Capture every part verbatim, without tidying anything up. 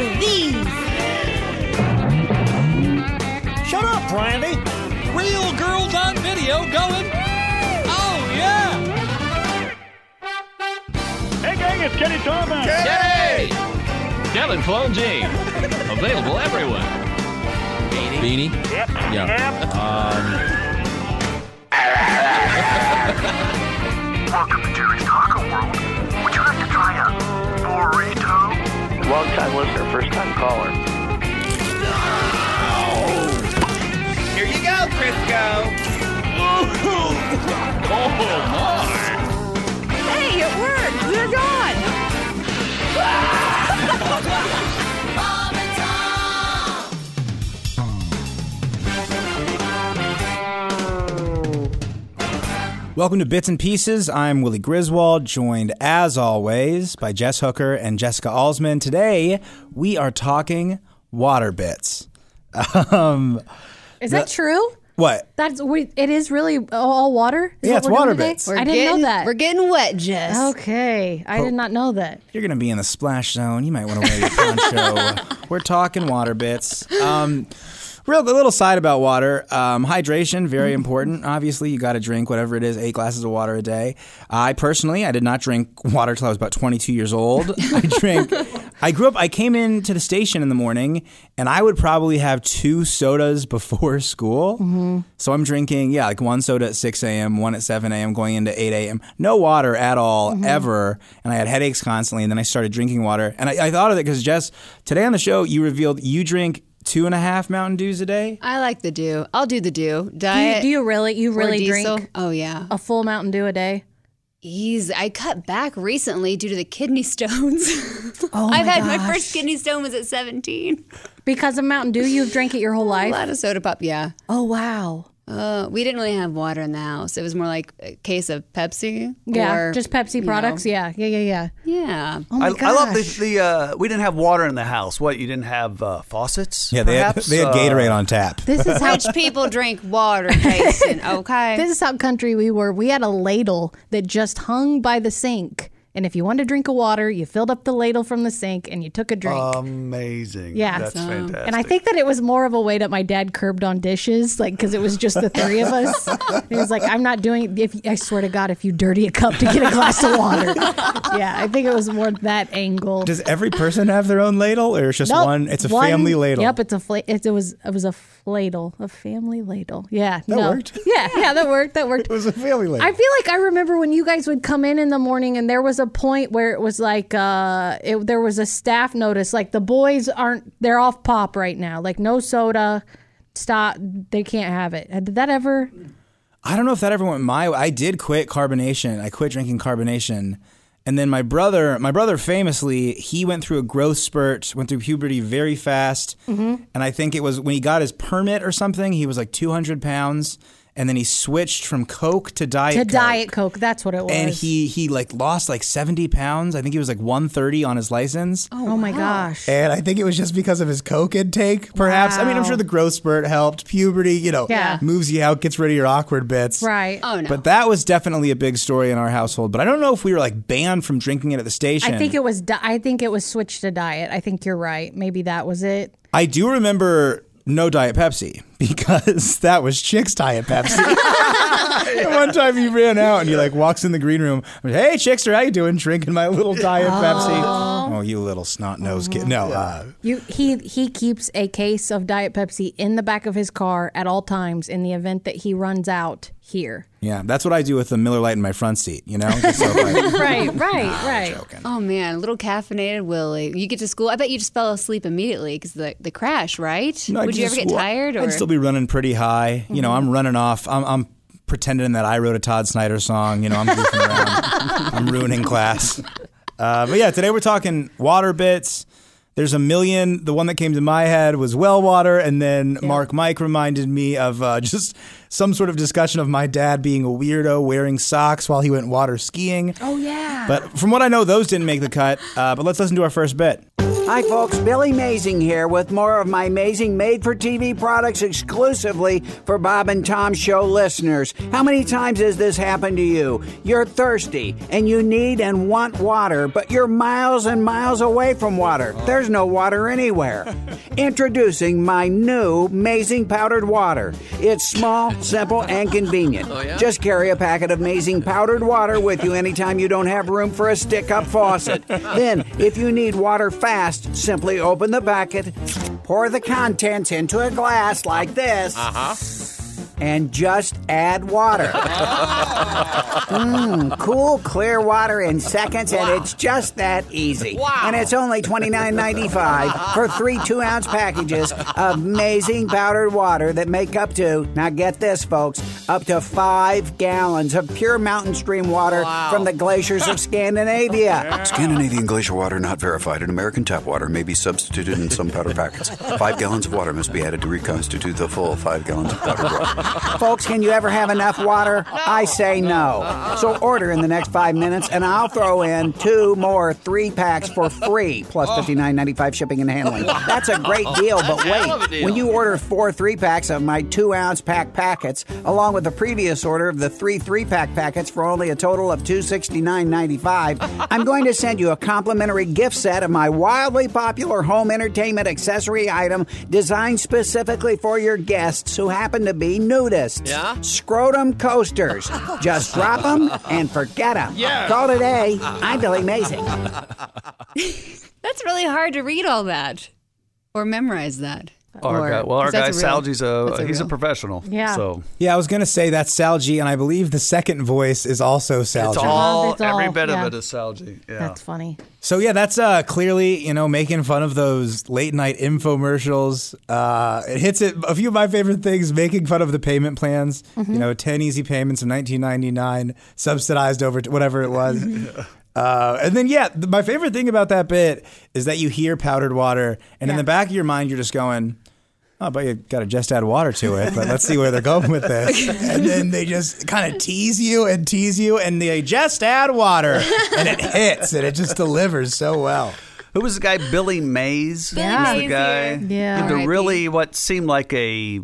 out of these. Shut up, Randy. Real Girls on Video going. Oh, yeah. Hey, gang, it's Kenny Thomas. Kenny! Dylan Clone Jean. Available everywhere. Beanie. Beanie? Yep. Yep. Um. Welcome to Jerry's Taco World. Would you like to try a burrito? Long-time listener, first-time caller. No! Here you go, Crisco. Oh, my. Hey, it worked. They're gone. Bob and Tom. Welcome to Bits and Pieces. I'm Willie Griswold, joined as always by Jess Hooker and Jessica Allsman. Today we are talking water bits. Um, Is that the, true? What? That's we, it is really all water? Is yeah, it's water bits. I didn't getting, know that. We're getting wet, Jess. Okay. I oh, did not know that. You're going to be in the splash zone. You might want to wear your poncho. We're talking water bits. Um, real, a little side about water. Um, hydration, very mm-hmm. important. Obviously, you got to drink whatever it is, eight glasses of water a day. I personally, I did not drink water till I was about twenty-two years old. I drank... I grew up, I came into the station in the morning, and I would probably have two sodas before school. Mm-hmm. So I'm drinking, yeah, like one soda at six a.m., one at seven a.m., going into eight a.m. No water at all, mm-hmm. ever. And I had headaches constantly, and then I started drinking water. And I, I thought of it because, Jess, today on the show, you revealed you drink two and a half Mountain Dews a day. I like the Dew. I'll do the Dew. Diet. Do you, do you really, you really drink oh, yeah. a full Mountain Dew a day? Ease. I cut back recently due to the kidney stones. Oh, I've my had gosh. my first kidney stone was at seventeen. Because of Mountain Dew, you've drank it your whole life? A lot of soda pop, yeah. Oh, wow. Uh, we didn't really have water in the house. It was more like a case of Pepsi. Yeah, or, just Pepsi products. Know. Yeah, yeah, yeah, yeah. Yeah. Oh my I, gosh. I love the, the uh, we didn't have water in the house. What, you didn't have uh, faucets? Yeah, they had, they had Gatorade uh, on tap. This is how people drink water, Jason, okay? This is how country we were. We had a ladle that just hung by the sink. And if you wanted to drink a water, you filled up the ladle from the sink and you took a drink. Amazing. Yeah. That's so fantastic. And I think that it was more of a way that my dad curbed on dishes, like, because it was just the three of us. And he was like, I'm not doing, if I swear to God, if you dirty a cup to get a glass of water. Yeah, I think it was more that angle. Does every person have their own ladle or it's just nope, one? It's a one, family ladle. Yep, it's a fla- it's, it was it was a fladle, a family ladle. Yeah. That no. worked. Yeah, yeah, that worked. That worked. It was a family ladle. I feel like I remember when you guys would come in in the morning and there was a point where it was like uh it, there was a staff notice like the boys aren't they're off pop right now, like no soda, stop, they can't have it. Did that ever I don't know if that ever went my way. I did quit carbonation. I quit drinking carbonation. And then my brother, my brother famously, he went through a growth spurt, went through puberty very fast. Mm-hmm. And I think it was when he got his permit or something, he was like two hundred pounds. And then he switched from Coke to Diet Coke. To Diet Coke, that's what it was. And he he like lost like seventy pounds. I think he was like one thirty on his license. Oh, oh my wow. gosh. And I think it was just because of his Coke intake, perhaps. Wow. I mean, I'm sure the growth spurt helped. Puberty, you know, yeah. moves you out, gets rid of your awkward bits. Right. Oh, no. But that was definitely a big story in our household. But I don't know if we were like banned from drinking it at the station. I think it was, di- I think it was switched to diet. I think you're right. Maybe that was it. I do remember... No Diet Pepsi, because that was Chick's Diet Pepsi. And one time he ran out and he like walks in the green room. I'm like, hey, Chickster, how you doing? Drinking my little Diet oh. Pepsi. Oh, you little snot-nosed mm-hmm. kid. No. Uh, you, he, he keeps a case of Diet Pepsi in the back of his car at all times in the event that he runs out here. Yeah, that's what I do with the Miller Lite in my front seat, you know? So like, right, right, nah, right. Joking. Oh, man, little caffeinated Willie. You get to school. I bet you just fell asleep immediately because of the, the crash, right? No, Would you ever get well, tired? Or? I'd still be running pretty high. Mm-hmm. You know, I'm running off. I'm, I'm pretending that I wrote a Todd Snyder song. You know, I'm goofing around. I'm ruining class. Uh, but, yeah, today we're talking water bits. There's a million. The one that came to my head was well water, and then yeah. Mark Mike reminded me of uh, just some sort of discussion of my dad being a weirdo wearing socks while he went water skiing. Oh, yeah. But from what I know, those didn't make the cut. Uh, but let's listen to our first bit. Hi, folks. Billy Mazing here with more of my Mazing made-for-T V products exclusively for Bob and Tom Show listeners. How many times has this happened to you? You're thirsty, and you need and want water, but you're miles and miles away from water. There's no water anywhere. Introducing my new Mazing powdered water. It's small, simple, and convenient. Oh, yeah? Just carry a packet of Mazing powdered water with you anytime you don't have room for a stick-up faucet. Then, if you need water fast, simply open the bucket, pour the contents into a glass like this, uh-huh. and just add water. Mmm, cool, clear water in seconds, wow. and it's just that easy. Wow. And it's only twenty-nine ninety-five for three two-ounce packages of amazing powdered water that make up to, now get this, folks, up to five gallons of pure mountain stream water wow. from the glaciers of Scandinavia. Yeah. Scandinavian glacier water not verified, and American tap water may be substituted in some powder packets. Five gallons of water must be added to reconstitute the full five gallons of powdered water. Folks, can you ever have enough water? No. I say no. So order in the next five minutes, and I'll throw in two more three-packs for free, plus fifty-nine ninety-five shipping and handling. That's a great deal, but wait. When you order four three-packs of my two-ounce pack packets, along with the previous order of the three three-pack packets for only a total of two hundred sixty-nine ninety-five, I'm going to send you a complimentary gift set of my wildly popular home entertainment accessory item designed specifically for your guests who happen to be nudists. Yeah? Scrotum coasters. Just drop them and forget them. Yeah. Call today. I'm Billy Mazing. That's really hard to read all that or memorize that. Our or, guy, well, our guy Salgy's a, a he's real. a professional. Yeah. So. Yeah, I was going to say that's Salgy, and I believe the second voice is also Salgy. It's all, it's all every bit yeah. of it is Salgy. Yeah. That's funny. So yeah, that's uh, clearly, you know, making fun of those late night infomercials. Uh, it hits it. A few of my favorite things: making fun of the payment plans. Mm-hmm. You know, ten easy payments of nineteen ninety-nine, subsidized over to whatever it was. yeah. Uh, and then, yeah, the, my favorite thing about that bit is that you hear powdered water, and yeah. in the back of your mind, you're just going, oh, but you got to just add water to it, but let's see where they're going with this. And then they just kind of tease you and tease you, and they just add water, and it hits, and it just delivers so well. Who was the guy? Billy Mays. Yeah. Billy Mays. The guy. Yeah. The really what seemed like a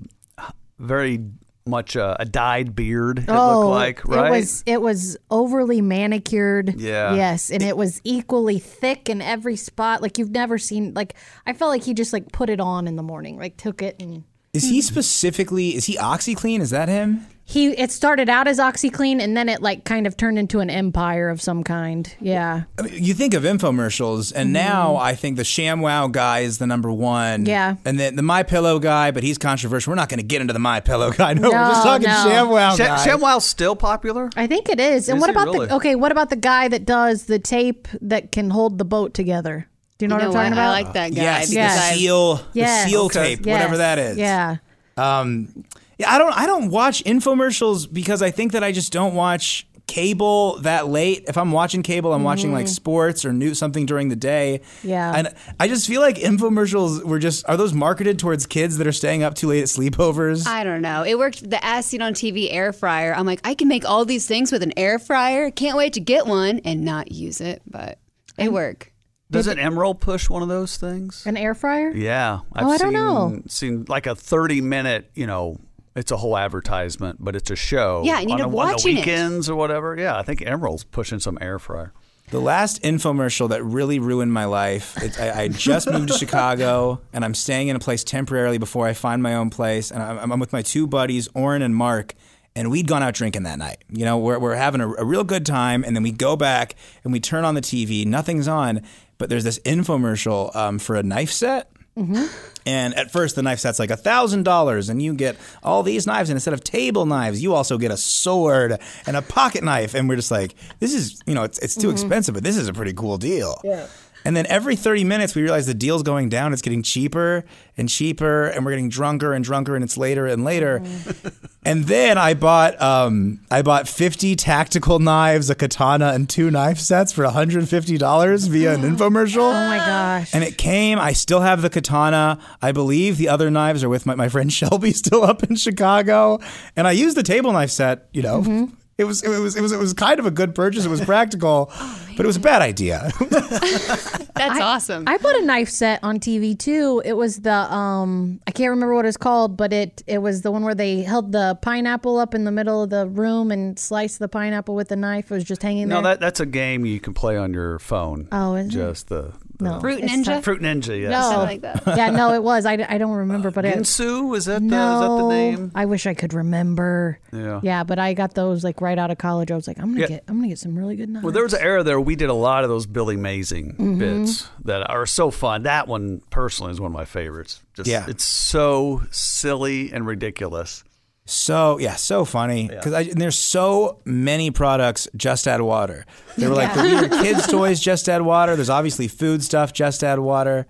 very... much uh, a dyed beard it oh, looked like, right? It was, it was overly manicured. Yeah. Yes, and it was equally thick in every spot. Like you've never seen, like I felt like he just like put it on in the morning, like took it and... Is he specifically, is he OxyClean? Is that him? He It started out as OxyClean and then it like kind of turned into an empire of some kind. Yeah. I mean, you think of infomercials and mm. now I think the ShamWow guy is the number one. Yeah. And then the MyPillow guy, but he's controversial. We're not going to get into the MyPillow guy. No, no we're just talking no. ShamWow guy. Sh- ShamWow's still popular? I think it is. And is what about really? the, okay, what about the guy that does the tape that can hold the boat together? Do you know, you know what I'm talking what? about? I like that guy. Yes, yes. The seal, yes. the seal okay. tape, yes. whatever that is. Yeah. Um, yeah. I don't. I don't watch infomercials because I think that I just don't watch cable that late. If I'm watching cable, I'm mm-hmm. watching like sports or new something during the day. Yeah. And I just feel like infomercials were just are those marketed towards kids that are staying up too late at sleepovers? I don't know. It worked. The As Seen on T V air fryer. I'm like, I can make all these things with an air fryer. Can't wait to get one and not use it, but it worked. Doesn't Emerald push one of those things? An air fryer? Yeah. I've oh, I don't seen, know. Seen like a thirty minute, you know, it's a whole advertisement, but it's a show. Yeah, and you know, watching it. On the weekends it. or whatever. Yeah, I think Emerald's pushing some air fryer. The last infomercial that really ruined my life, it, I, I just moved to Chicago, and I'm staying in a place temporarily before I find my own place, and I'm, I'm with my two buddies, Oren and Mark, and we'd gone out drinking that night. You know, we're, we're having a, a real good time, and then we go back, and we turn on the T V, nothing's on, but there's this infomercial um, for a knife set. Mm-hmm. And at first, the knife set's like one thousand dollars, and you get all these knives. And instead of table knives, you also get a sword and a pocket knife. And we're just like, this is, you know, it's, it's too mm-hmm. expensive, but this is a pretty cool deal. Yeah. And then every thirty minutes, we realize the deal's going down. It's getting cheaper and cheaper, and we're getting drunker and drunker, and it's later and later. Mm-hmm. And then I bought um, I bought fifty tactical knives, a katana, and two knife sets for one hundred fifty dollars via an infomercial. Oh, my gosh. And it came. I still have the katana. I believe the other knives are with my, my friend Shelby, still up in Chicago. And I used the table knife set, you know. Mm-hmm. It was, it was, it was, it was kind of a good purchase. It was practical, oh, but it was a bad idea. That's I, awesome. I bought a knife set on T V too. It was the, um, I can't remember what it's called, but it, it was the one where they held the pineapple up in the middle of the room and sliced the pineapple with the knife. It was just hanging no, there. No, that, that's a game you can play on your phone. Oh, is just it? The, the no. Fruit Ninja? Fruit Ninja, yes. No. Like that. Yeah, no, it was. I, I don't remember, but uh, it Ginsu? Was that, no, the, is that the name? I wish I could remember. Yeah. Yeah, but I got those like right out of college. I was like, I'm gonna yeah. get I'm gonna get some really good knives. Well, there was an era there we did a lot of those Billy Mazing mm-hmm. bits that are so fun. That one personally is one of my favorites. Just yeah. it's so silly and ridiculous. So yeah, so funny because yeah. there's so many products. Just add water. There were like yeah. the weird kids' toys. Just add water. There's obviously food stuff. Just add water.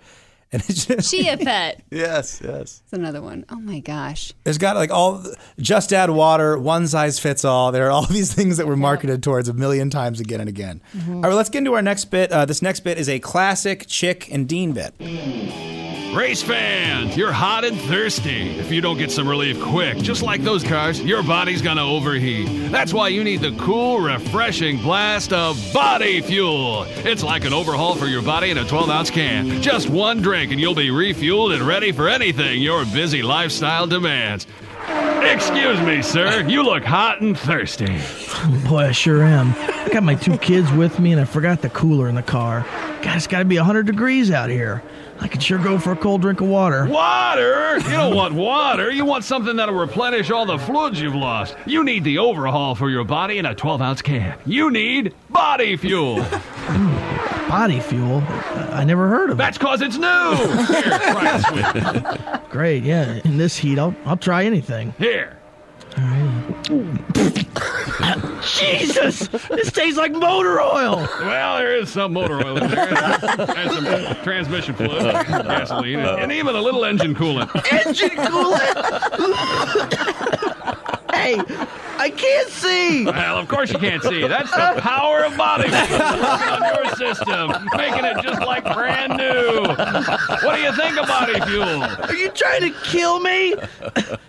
And it's just, Chia Pet. Yes, yes. It's another one. Oh my gosh. There's got like all just add water. One size fits all. There are all these things that were marketed yep. towards a million times again and again. Mm-hmm. All right, let's get into our next bit. Uh, this next bit is a classic Chick and Dean bit. Mm. Race fans, you're hot and thirsty. If you don't get some relief quick, just like those cars, your body's going to overheat. That's why you need the cool, refreshing blast of Body Fuel. It's like an overhaul for your body in a twelve-ounce can. Just one drink and you'll be refueled and ready for anything your busy lifestyle demands. Excuse me, sir. You look hot and thirsty. Boy, I sure am. I got my two kids with me and I forgot the cooler in the car. God, it's got to be one hundred degrees out here. I could sure go for a cold drink of water. Water? You don't want water. You want something that'll replenish all the fluids you've lost. You need the overhaul for your body in a twelve-ounce can. You need Body Fuel. Mm, Body Fuel? I never heard of That's it. That's because it's new. Here, try it. Great, yeah. In this heat, I'll, I'll try anything. Here. All right. Jesus! This tastes like motor oil! Well, there is some motor oil in there. And some transmission fluid, gasoline, and, and even a little engine coolant. Engine coolant? Hey, I can't see! Well, of course you can't see. That's the power of Body Fuel on your system, making it just like brand new. What do you think of Body Fuel? Are you trying to kill me?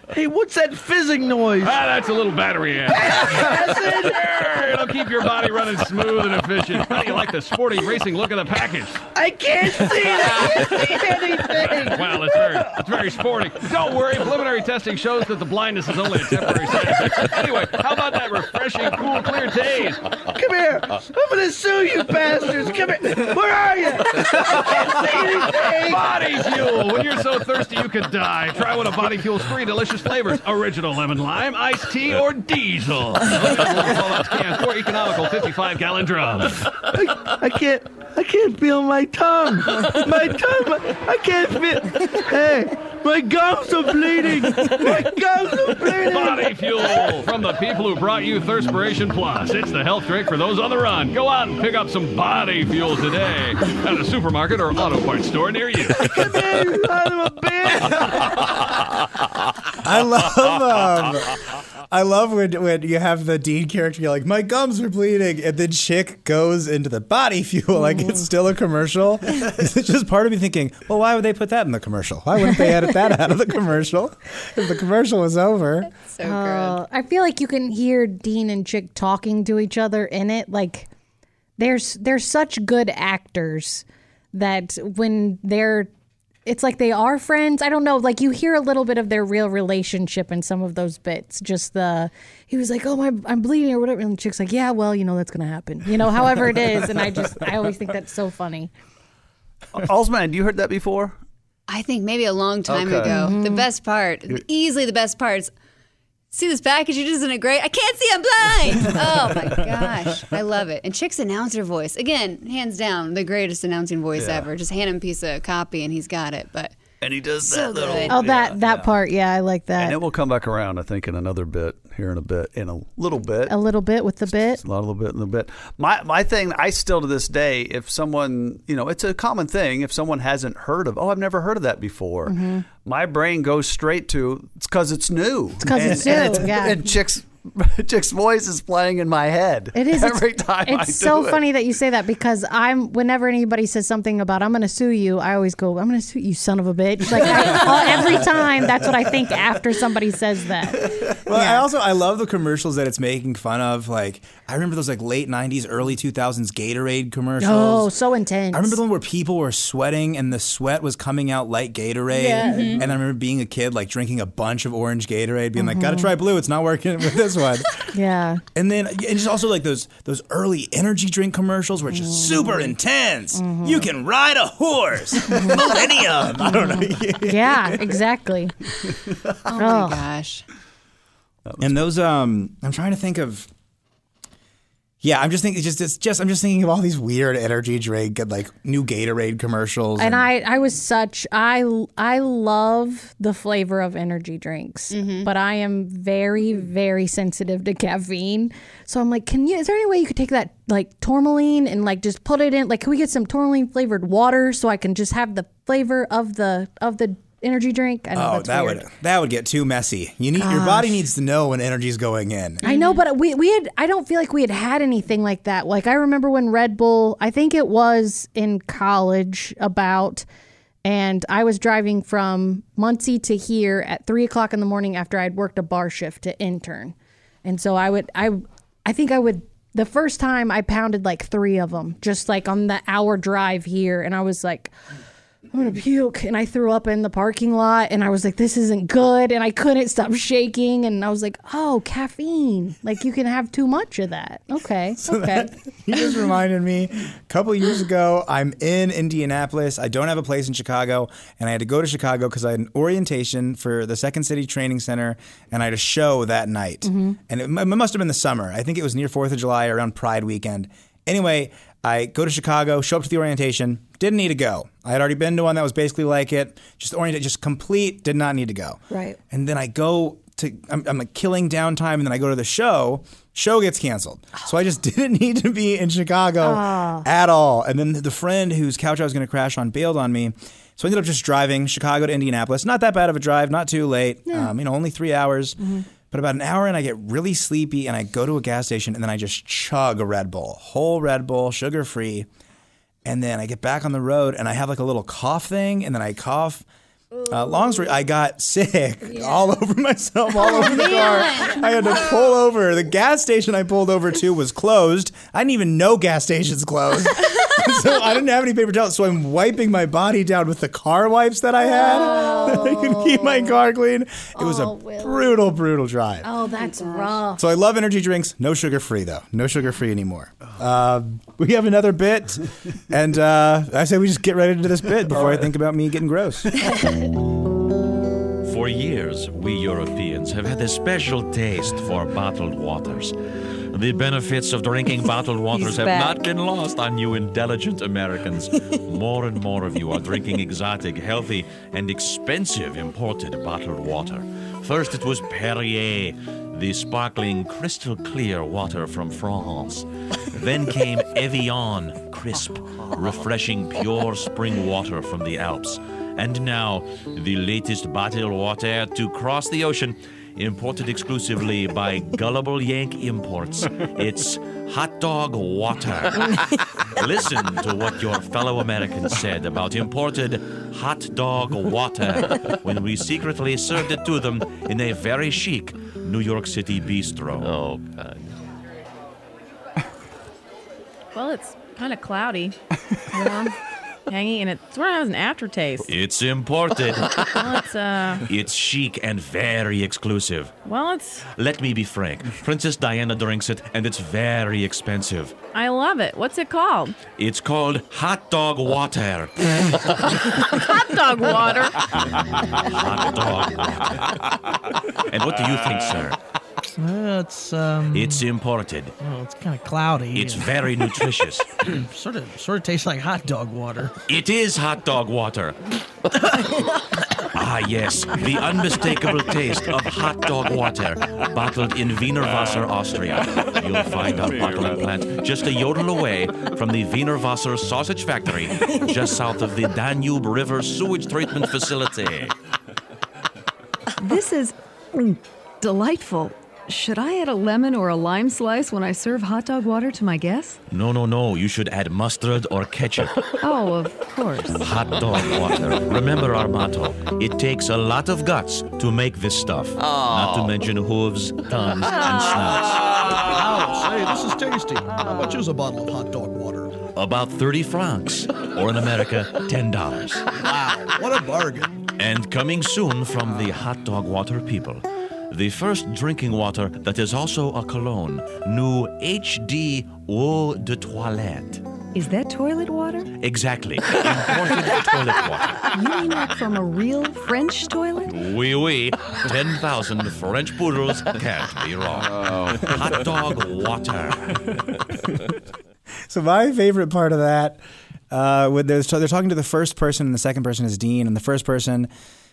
Hey, what's that fizzing noise? Ah, that's a little battery acid. Acid? Sure, it'll keep your body running smooth and efficient. How do you like the sporty racing look of the package? I can't see it. I can't see anything. Well, it's very, it's very sporty. Don't worry. Preliminary testing shows that the blindness is only a temporary side effect. Anyway, how about that refreshing, cool, clear taste? Come here. I'm going to sue you bastards. Come here. Where are you? I can't see anything. Body Fuel. When you're so thirsty, you could die. Try one of Body Fuel's free delicious flavors: original lemon lime, iced tea, or diesel. Four economical fifty-five gallon drums. I, I can't, I can't feel my tongue. My tongue, my, I can't feel. Hey, my gums are bleeding. My gums are bleeding. Body Fuel from the people who brought you Thirspiration Plus. It's the health drink for those on the run. Go out and pick up some Body Fuel today at a supermarket or auto parts store near you. Come here, you son of a bitch. I love um, I love when when you have the Dean character, you're like, my gums are bleeding, and then Chick goes into the Body Fuel like it's still a commercial. It's just part of me thinking, well, why would they put that in the commercial? Why wouldn't they edit that out of the commercial? If the commercial was over. So good. Uh, I feel like you can hear Dean and Chick talking to each other in it. Like, they're, they're such good actors that when they're It's like they are friends. I don't know. Like, you hear a little bit of their real relationship in some of those bits. Just the, he was like, oh, my, I'm bleeding or whatever. And the chick's like, yeah, well, you know, that's going to happen. You know, however it is. And I just, I always think that's so funny. Allsman, had you heard that before? I think maybe a long time okay. ago. Mm-hmm. The best part, You're- easily the best part is, see this package? It isn't a great. I can't see. I'm blind. Oh my gosh, I love it. And Chick's announcer voice, again, hands down, the greatest announcing voice yeah. ever. Just hand him a piece of copy, and he's got it. But and he does so that little. Good. Oh, that yeah, that yeah. part, yeah, I like that. And it will come back around, I think, in another bit here in a bit, in a little bit, a little bit with the bit, just a lot of little bit, a little bit. My my thing, I still to this day, if someone, you know, it's a common thing. If someone hasn't heard of, oh, I've never heard of that before. Mm-hmm. My brain goes straight to, it's because it's new. It's because it's new. And, it's, yeah. and Chick's Chick's voice is playing in my head. It is every it's, time. It's I so do funny it. that you say that, because I'm whenever anybody says something about I'm going to sue you, I always go, I'm going to sue you, son of a bitch. Like I, every time, that's what I think after somebody says that. Well, yeah. I also I love the commercials that it's making fun of. Like I remember those like late nineties, early two thousands Gatorade commercials. Oh, so intense. I remember the one where people were sweating and the sweat was coming out like Gatorade. Yeah. Mm-hmm. And I remember being a kid, like drinking a bunch of orange Gatorade, being mm-hmm. like, "Gotta try blue. It's not working with this." one. Yeah. And then and just also like those those early energy drink commercials were just mm. super intense. Mm-hmm. You can ride a horse. Mm-hmm. Millennium. Mm-hmm. I don't know. Yeah, exactly. Oh, oh my gosh. And those um I'm trying to think of Yeah, I'm just thinking just it's just I'm just thinking of all these weird energy drink and like new Gatorade commercials. And, and I, I was such I I love the flavor of energy drinks, mm-hmm. but I am very very sensitive to caffeine. So I'm like, can you? Is there any way you could take that like tourmaline and like just put it in? Like, can we get some tourmaline flavored water so I can just have the flavor of the of the. energy drink. I know, oh, that's that weird. would that would get too messy. You need Gosh. your body needs to know when energy's going in. I know, but we we had. I don't feel like we had had anything like that. Like I remember when Red Bull. I think it was in college about, and I was driving from Muncie to here at three o'clock in the morning after I'd worked a bar shift to intern, and so I would I I think I would. The first time I pounded like three of them just like on the hour drive here, and I was like, I'm going to puke. And I threw up in the parking lot and I was like, this isn't good. And I couldn't stop shaking. And I was like, oh, caffeine. Like you can have too much of that. Okay. So okay. That, you just reminded me a couple of years ago, I'm in Indianapolis. I don't have a place in Chicago. And I had to go to Chicago because I had an orientation for the Second City Training Center. And I had a show that night. Mm-hmm. And it, it must have been the summer. I think it was near fourth of July around Pride weekend. Anyway, I go to Chicago, show up to the orientation, didn't need to go. I had already been to one that was basically like it, just oriented, just complete, did not need to go. Right. And then I go to, I'm, I'm like killing downtime, and then I go to the show, show gets canceled. Oh. So I just didn't need to be in Chicago oh. at all. And then the friend whose couch I was going to crash on bailed on me. So I ended up just driving Chicago to Indianapolis. Not that bad of a drive, not too late, yeah. um, you know, only three hours. Mm-hmm. But about an hour in, I get really sleepy, and I go to a gas station, and then I just chug a Red Bull, whole Red Bull, sugar-free. And then I get back on the road, and I have like a little cough thing, and then I cough. Uh, long story, I got sick yeah. all over myself, all over the car. I had to pull over. The gas station I pulled over to was closed. I didn't even know gas stations closed. So I didn't have any paper towels, so I'm wiping my body down with the car wipes that I had oh. that I could keep my car clean. It oh, was a Willie. brutal, brutal drive. Oh, that's oh, rough. So I love energy drinks. No sugar-free, though. No sugar-free anymore. Uh, we have another bit, and uh, I say we just get right into this bit before I think about me getting gross. For years, we Europeans have had a special taste for bottled waters. The benefits of drinking bottled waters have back. not been lost on you intelligent Americans. More and more of you are drinking exotic, healthy, and expensive imported bottled water. First, it was Perrier, the sparkling, crystal-clear water from France. Then came Evian, crisp, refreshing, pure spring water from the Alps. And now, the latest bottled water to cross the ocean, imported exclusively by Gullible Yank Imports. It's hot dog water. Listen to what your fellow Americans said about imported hot dog water when we secretly served it to them in a very chic New York City bistro. Oh, God. Well, it's kind of cloudy. You know? Hangy, and it sort of has an aftertaste. It's imported. Well, it's, uh... it's chic and very exclusive. Well, it's... Let me be frank. Princess Diana drinks it, and it's very expensive. I love it. What's it called? It's called hot dog water. Hot dog water? Hot dog water. And what do you think, sir? Well, it's um. It's imported. Well, it's kind of cloudy. It's very nutritious. sort of, sort of tastes like hot dog water. It is hot dog water. Ah, yes, the unmistakable taste of hot dog water, bottled in Wienerwasser, Austria. You'll find our bottling plant just a yodel away from the Wienerwasser sausage factory, just south of the Danube River sewage treatment facility. This is delightful. Should I add a lemon or a lime slice when I serve hot dog water to my guests? No, no, no. You should add mustard or ketchup. Oh, of course. Hot dog water. Remember our motto. It takes a lot of guts to make this stuff. Oh. Not to mention hooves, tongues, and snouts. Ouch. Hey, this is tasty. How much is a bottle of hot dog water? About thirty francs. Or in America, ten dollars. Wow, what a bargain. And coming soon from the hot dog water people, the first drinking water that is also a cologne, new H D Eau de Toilette. Is that toilet water? Exactly. Imported toilet water. You mean like from a real French toilet? Oui, oui. ten thousand French poodles can't be wrong. Oh. Hot dog water. So my favorite part of that, uh, when they're, they're talking to the first person and the second person is Dean, and the first person...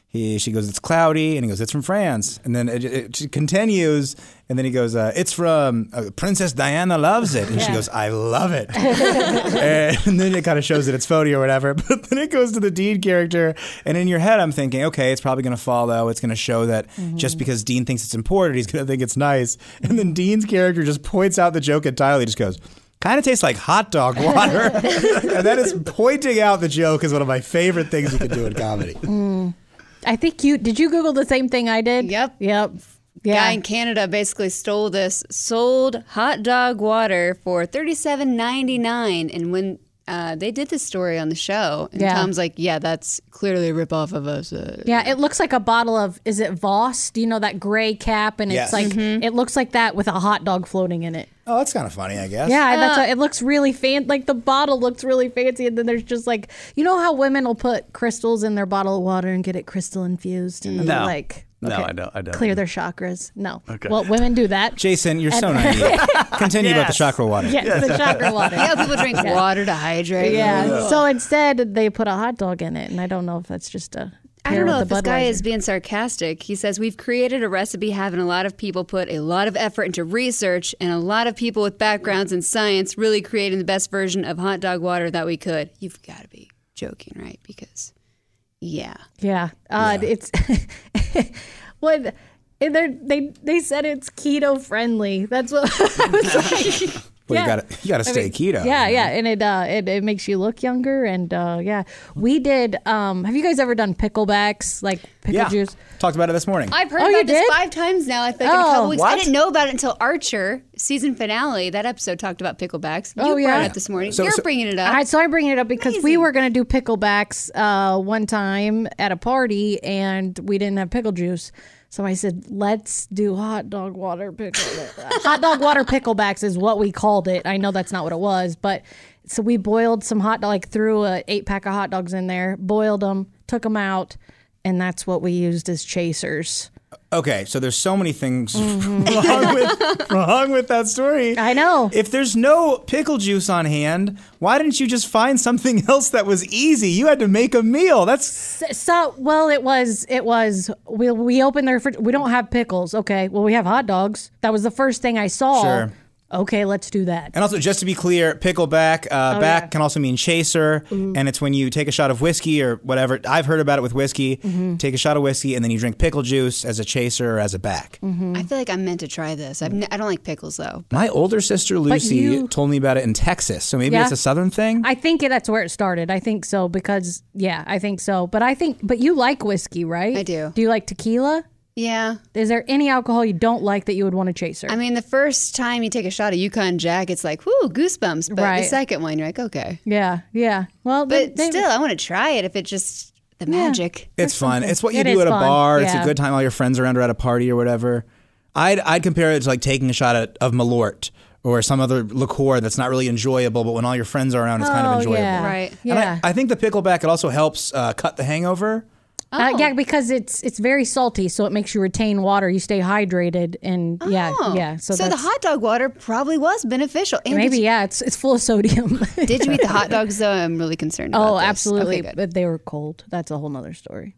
He, she goes, it's cloudy, and he goes, it's from France. And then it, it, it continues, and then he goes, uh, it's from uh, Princess Diana loves it. And yeah. She goes, I love it. And then it kind of shows that it's phony or whatever. But then it goes to the Dean character, and in your head I'm thinking, okay, it's probably going to follow. It's going to show that mm-hmm. just because Dean thinks it's important, he's going to think it's nice. And then Dean's character just points out the joke entirely. He just goes... Kind of tastes like hot dog water. And that is pointing out the joke is one of my favorite things you can do in comedy. Mm. I think you, did you Google the same thing I did? Yep. Yep. Yeah. Guy in Canada basically stole this, sold hot dog water for thirty-seven ninety-nine. And when uh, they did this story on the show, and yeah. Tom's like, yeah, that's clearly a ripoff of us. Uh, yeah, it looks like a bottle of, is it Voss? Do you know that gray cap? And yes. It's like, mm-hmm. It looks like that with a hot dog floating in it. Oh, that's kind of funny, I guess. Yeah, that's uh, a, it looks really fancy. Like, the bottle looks really fancy, and then there's just, like... You know how women will put crystals in their bottle of water and get it crystal-infused? And then no. They're like... Okay, no, I don't, I don't. Clear their chakras. No. Okay. Well, women do that. Jason, you're and, so naive. Continue yes. about the chakra water. Yes, yes. The chakra water. Yeah, people drink yeah. water to hydrate. Yeah. yeah. So instead, they put a hot dog in it, and I don't know if that's just a... I don't know if this guy is being sarcastic. He says, we've created a recipe having a lot of people put a lot of effort into research and a lot of people with backgrounds in science really creating the best version of hot dog water that we could. You've got to be joking, right? Because, yeah. Yeah. Uh, yeah. It's... what, they, they said it's keto-friendly. That's what I was like... Well, yeah. you gotta you gotta stay I mean, keto. Yeah, yeah, and it uh it, it makes you look younger, and uh, yeah, we did. Um, have you guys ever done picklebacks, like pickle yeah. juice? Talked about it this morning. I've heard oh, about this did? five times now. I think oh, in a couple weeks. What? I didn't know about it until Archer season finale. That episode talked about picklebacks. You oh, yeah. brought it up this morning. So, You're so, bringing it up. I, so I'm bringing it up because Amazing. we were gonna do picklebacks uh, one time at a party, and we didn't have pickle juice. So I said, let's do hot dog water picklebacks. Hot dog water picklebacks is what we called it. I know that's not what it was, but so we boiled some hot dog, like threw an eight pack of hot dogs in there, boiled them, took them out, and that's what we used as chasers. Okay, so there's so many things mm-hmm. wrong, with, wrong with that story. I know. If there's no pickle juice on hand, why didn't you just find something else that was easy? You had to make a meal. That's so. so well, it was. It was. We we opened the refrigerator. We don't have pickles. Okay. Well, we have hot dogs. That was the first thing I saw. Sure. Okay, let's do that. And also, just to be clear, pickleback, uh, oh, back yeah. can also mean chaser, mm-hmm. and it's when you take a shot of whiskey or whatever. I've heard about it with whiskey. Mm-hmm. Take a shot of whiskey, and then you drink pickle juice as a chaser or as a back. Mm-hmm. I feel like I'm meant to try this. I've n- I don't like pickles, though. But. My older sister, Lucy, you... told me about it in Texas, so maybe yeah. it's a southern thing? I think that's where it started. I think so, because, yeah, I think so. But I think, but you like whiskey, right? I do. Do you like tequila? Yeah. Is there any alcohol you don't like that you would want to chaser? I mean, the first time you take a shot of Yukon Jack, it's like, whoo, goosebumps. But right. the second one, you're like, okay. Yeah, yeah. Well, But they, still, I want to try it if it just, the yeah, magic. It's fun. Something. It's what you it do at a fun. bar. Yeah. It's a good time. All your friends around are at a party or whatever. I'd, I'd compare it to like taking a shot at, of Malort or some other liqueur that's not really enjoyable, but when all your friends are around, it's oh, kind of enjoyable. Yeah, right. Yeah. I, I think the pickleback, it also helps uh, cut the hangover. Oh. Uh, yeah, because it's it's very salty, so it makes you retain water. You stay hydrated, and oh. yeah, yeah. So, so the hot dog water probably was beneficial. And maybe, you, yeah. It's it's full of sodium. Did you eat the hot dogs, though? I'm really concerned about Oh, this. absolutely. Okay, but they were cold. That's a whole nother story.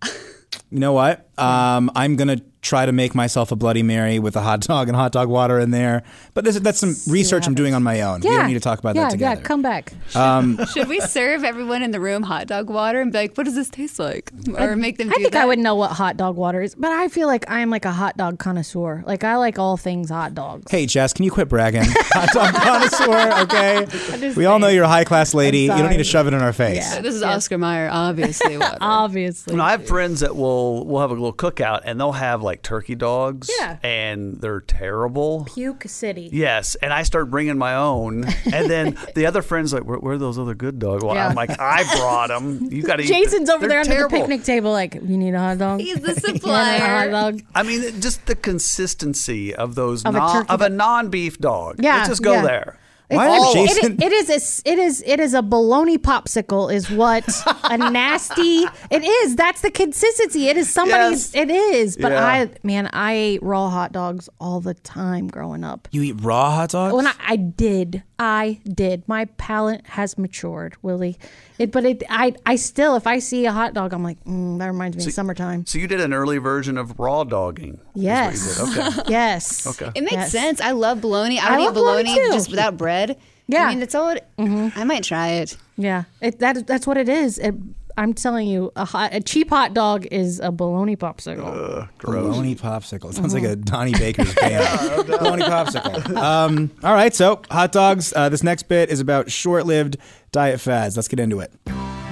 You know what? Um, I'm going to try to make myself a Bloody Mary with a hot dog and hot dog water in there. But this, that's some research I'm doing on my own. Yeah. We don't need to talk about yeah, that together. Yeah, come back. Um, Should we serve everyone in the room hot dog water and be like, what does this taste like? Or I, make them do I think that? I would know what hot dog water is, but I feel like I'm like a hot dog connoisseur. Like, I like all things hot dogs. Hey, Jess, can you quit bragging? Hot dog connoisseur, okay? We all know you're a high-class lady. You don't need to shove it in our face. Yeah. So this is yeah. Oscar Mayer, obviously. Obviously. You know, I have friends that will we'll have a little cookout, and they'll have, like, turkey dogs, yeah. and they're terrible. Puke City. Yes, and I start bringing my own, and then the other friend's like, where, where are those other good dogs? Well, yeah. I'm like, I brought them. You got to. Jason's eat over they're there terrible. Under the picnic table, like, you need a hot dog. He's the supplier. Hot dog. I mean, just the consistency of those of non, a of a non-beef dog. Yeah, let's just go yeah. there. Why is Jason? It, it is. A, it is. It is a bologna popsicle. Is what a nasty. It is. That's the consistency. It is somebody's. Yes. It is. But yeah. I, man, I ate raw hot dogs all the time growing up. You eat raw hot dogs? When I, I did, I did. My palate has matured, Willie. It, but it, I, I still, if I see a hot dog, I'm like, mm, that reminds me so, of summertime. So you did an early version of raw dogging. Yes. Okay. Yes. Okay. It makes yes. sense. I love bologna. I, I would eat bologna just without bread. Yeah. I mean, it's all. It, mm-hmm. I might try it. Yeah. It, that that's what it is. It, I'm telling you, a, hot, a cheap hot dog is a bologna popsicle. Ugh, gross. Bologna popsicle. It sounds mm-hmm. like a Donnie Baker's band. Bologna popsicle. Um, all right, so hot dogs. Uh, this next bit is about short-lived diet fads. Let's get into it.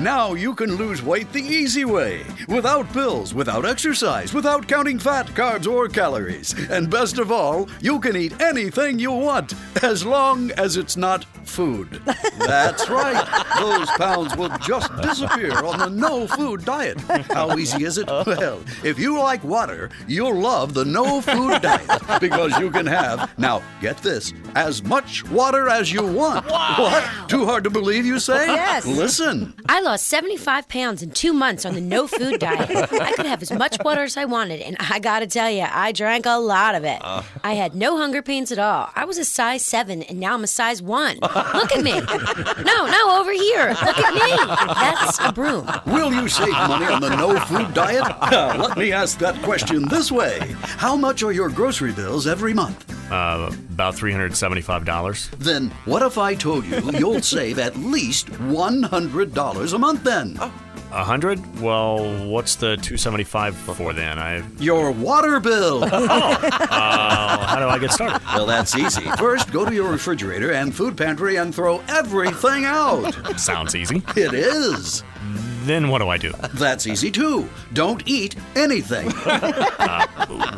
Now you can lose weight the easy way. Without pills, without exercise, without counting fat, carbs, or calories. And best of all, you can eat anything you want, as long as it's not food. That's right. Those pounds will just disappear on the no-food diet. How easy is it? Well, if you like water, you'll love the no-food diet, because you can have, now get this, as much water as you want. Wow. What? Too hard to believe, you say? Yes. Listen. I lost seventy-five pounds in two months on the no-food diet. I could have as much water as I wanted, and I gotta tell you, I drank a lot of it. Uh. I had no hunger pains at all. I was a size seven, and now I'm a size one. Look at me. No, no, over here. Look at me. That's a broom. Will you save money on the no-food diet? Uh, let me ask that question this way. How much are your grocery bills every month? Uh, about three hundred seventy-five dollars. Then what if I told you you'll save at least one hundred dollars a month then? A hundred? Well, what's the two seventy-five for then? I Your water bill. Oh, uh, how do I get started? Well, that's easy. First, go to your refrigerator and food pantry and throw everything out. Sounds easy. It is. Then what do I do? That's easy, too. Don't eat anything. Uh,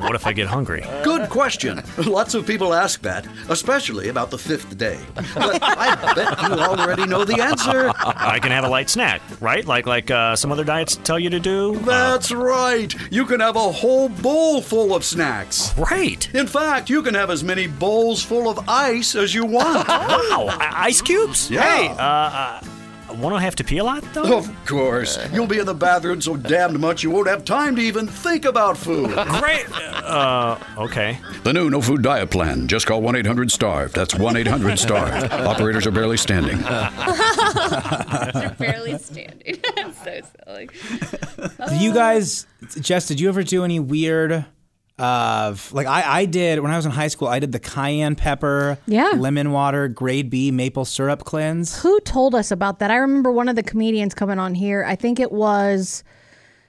what if I get hungry? Good question. Lots of people ask that, especially about the fifth day. But I bet you already know the answer. I can have a light snack, right? Like like uh, some other diets tell you to do? That's uh, right. You can have a whole bowl full of snacks. Right. In fact, you can have as many bowls full of ice as you want. Wow. Ice cubes? Yeah. Hey, uh... uh won't I have to pee a lot, though? Of course. You'll be in the bathroom so damned much you won't have time to even think about food. Great. Uh, okay. The new no-food diet plan. Just call one eight hundred starved. That's one eight hundred starved. Operators are barely standing. They're barely standing. I'm so silly. Do you guys, Jess, did you ever do any weird... Of like I, I did when I was in high school, I did the cayenne pepper, yeah. lemon water, grade B maple syrup cleanse. Who told us about that? I remember one of the comedians coming on here. I think it was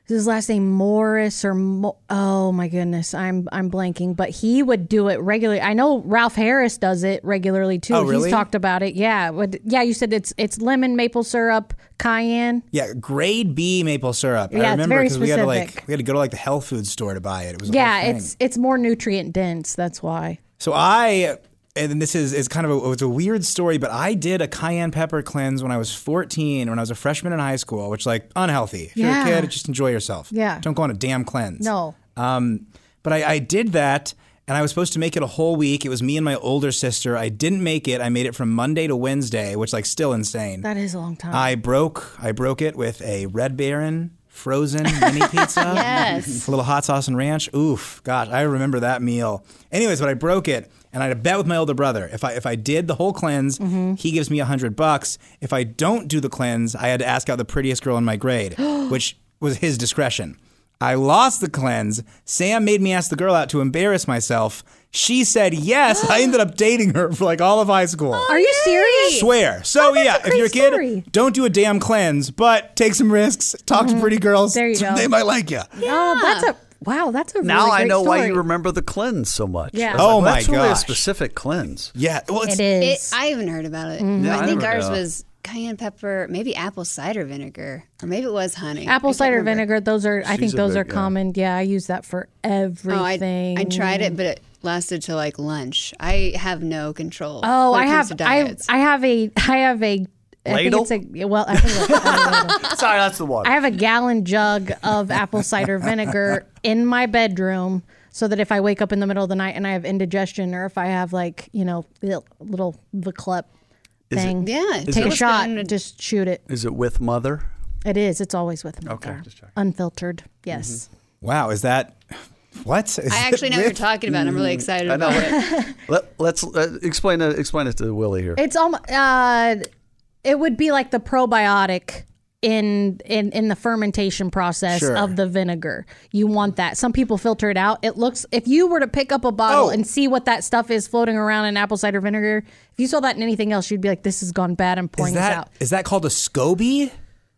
his last name Morris or Mo- oh my goodness, I'm I'm blanking. But he would do it regularly. I know Ralph Harris does it regularly too. Oh, really? He's talked about it. Yeah, with, yeah. You said it's it's lemon maple syrup. Cayenne, yeah, grade B maple syrup. Yeah, I remember because we had to like we had to go to like the health food store to buy it. It was yeah, it's it's more nutrient dense. That's why. So I and this is is kind of a, it's a weird story, but I did a cayenne pepper cleanse when I was fourteen, when I was a freshman in high school, which like unhealthy. If yeah. you're a kid, just enjoy yourself. Yeah, don't go on a damn cleanse. No. Um, but I, I did that. And I was supposed to make it a whole week. It was me and my older sister. I didn't make it. I made it from Monday to Wednesday, which like still insane. That is a long time. I broke I broke it with a Red Baron frozen mini pizza. Yes. A little hot sauce and ranch. Oof. Gosh, I remember that meal. Anyways, but I broke it. And I had a bet with my older brother. If I if I did the whole cleanse, mm-hmm. he gives me a hundred bucks. If I don't do the cleanse, I had to ask out the prettiest girl in my grade, which was his discretion. I lost the cleanse. Sam made me ask the girl out to embarrass myself. She said yes. I ended up dating her for like all of high school. Are you serious? Swear. So oh, yeah, if you're a kid, story. Don't do a damn cleanse, but take some risks. Talk mm-hmm. to pretty girls. There you go. They might like you. Yeah. Oh, that's a wow. That's a really now great I know story. Why you remember the cleanse so much. Yeah. Oh like, well, my god. That's gosh. Really a specific cleanse. Yeah. Well, it's, it is. It, I haven't heard about it. Mm-hmm. No, I think I ours know. was. Cayenne pepper, maybe apple cider vinegar, or maybe it was honey. Apple cider remember. vinegar, those are, She's I think those big, are yeah. common. Yeah, I use that for everything. Oh, I, I tried it, but it lasted till like lunch. I have no control. Oh, I have, I, I have a, I have a, Ladle? I think it's a, well, I think it's a Sorry, that's the water. I have a gallon jug of apple cider vinegar in my bedroom so that if I wake up in the middle of the night and I have indigestion or if I have like, you know, little Viclep thing. Yeah, take a shot and just shoot it. Is it with mother? It is. It's always with mother. Okay, just check. Unfiltered. Yes. Mm-hmm. Wow. Is that what? Is I actually know with? What you're talking about. I'm really excited I know. about it. Let, let's uh, explain it. Explain it to Willie here. It's almost. Uh, it would be like the probiotic in in in the fermentation process sure. of the vinegar. You want that. Some people filter it out. It looks. If you were to pick up a bottle oh. and see what that stuff is floating around in apple cider vinegar. If you saw that in anything else, you'd be like, this has gone bad. I'm pouring is that, this out. Is that called a SCOBY?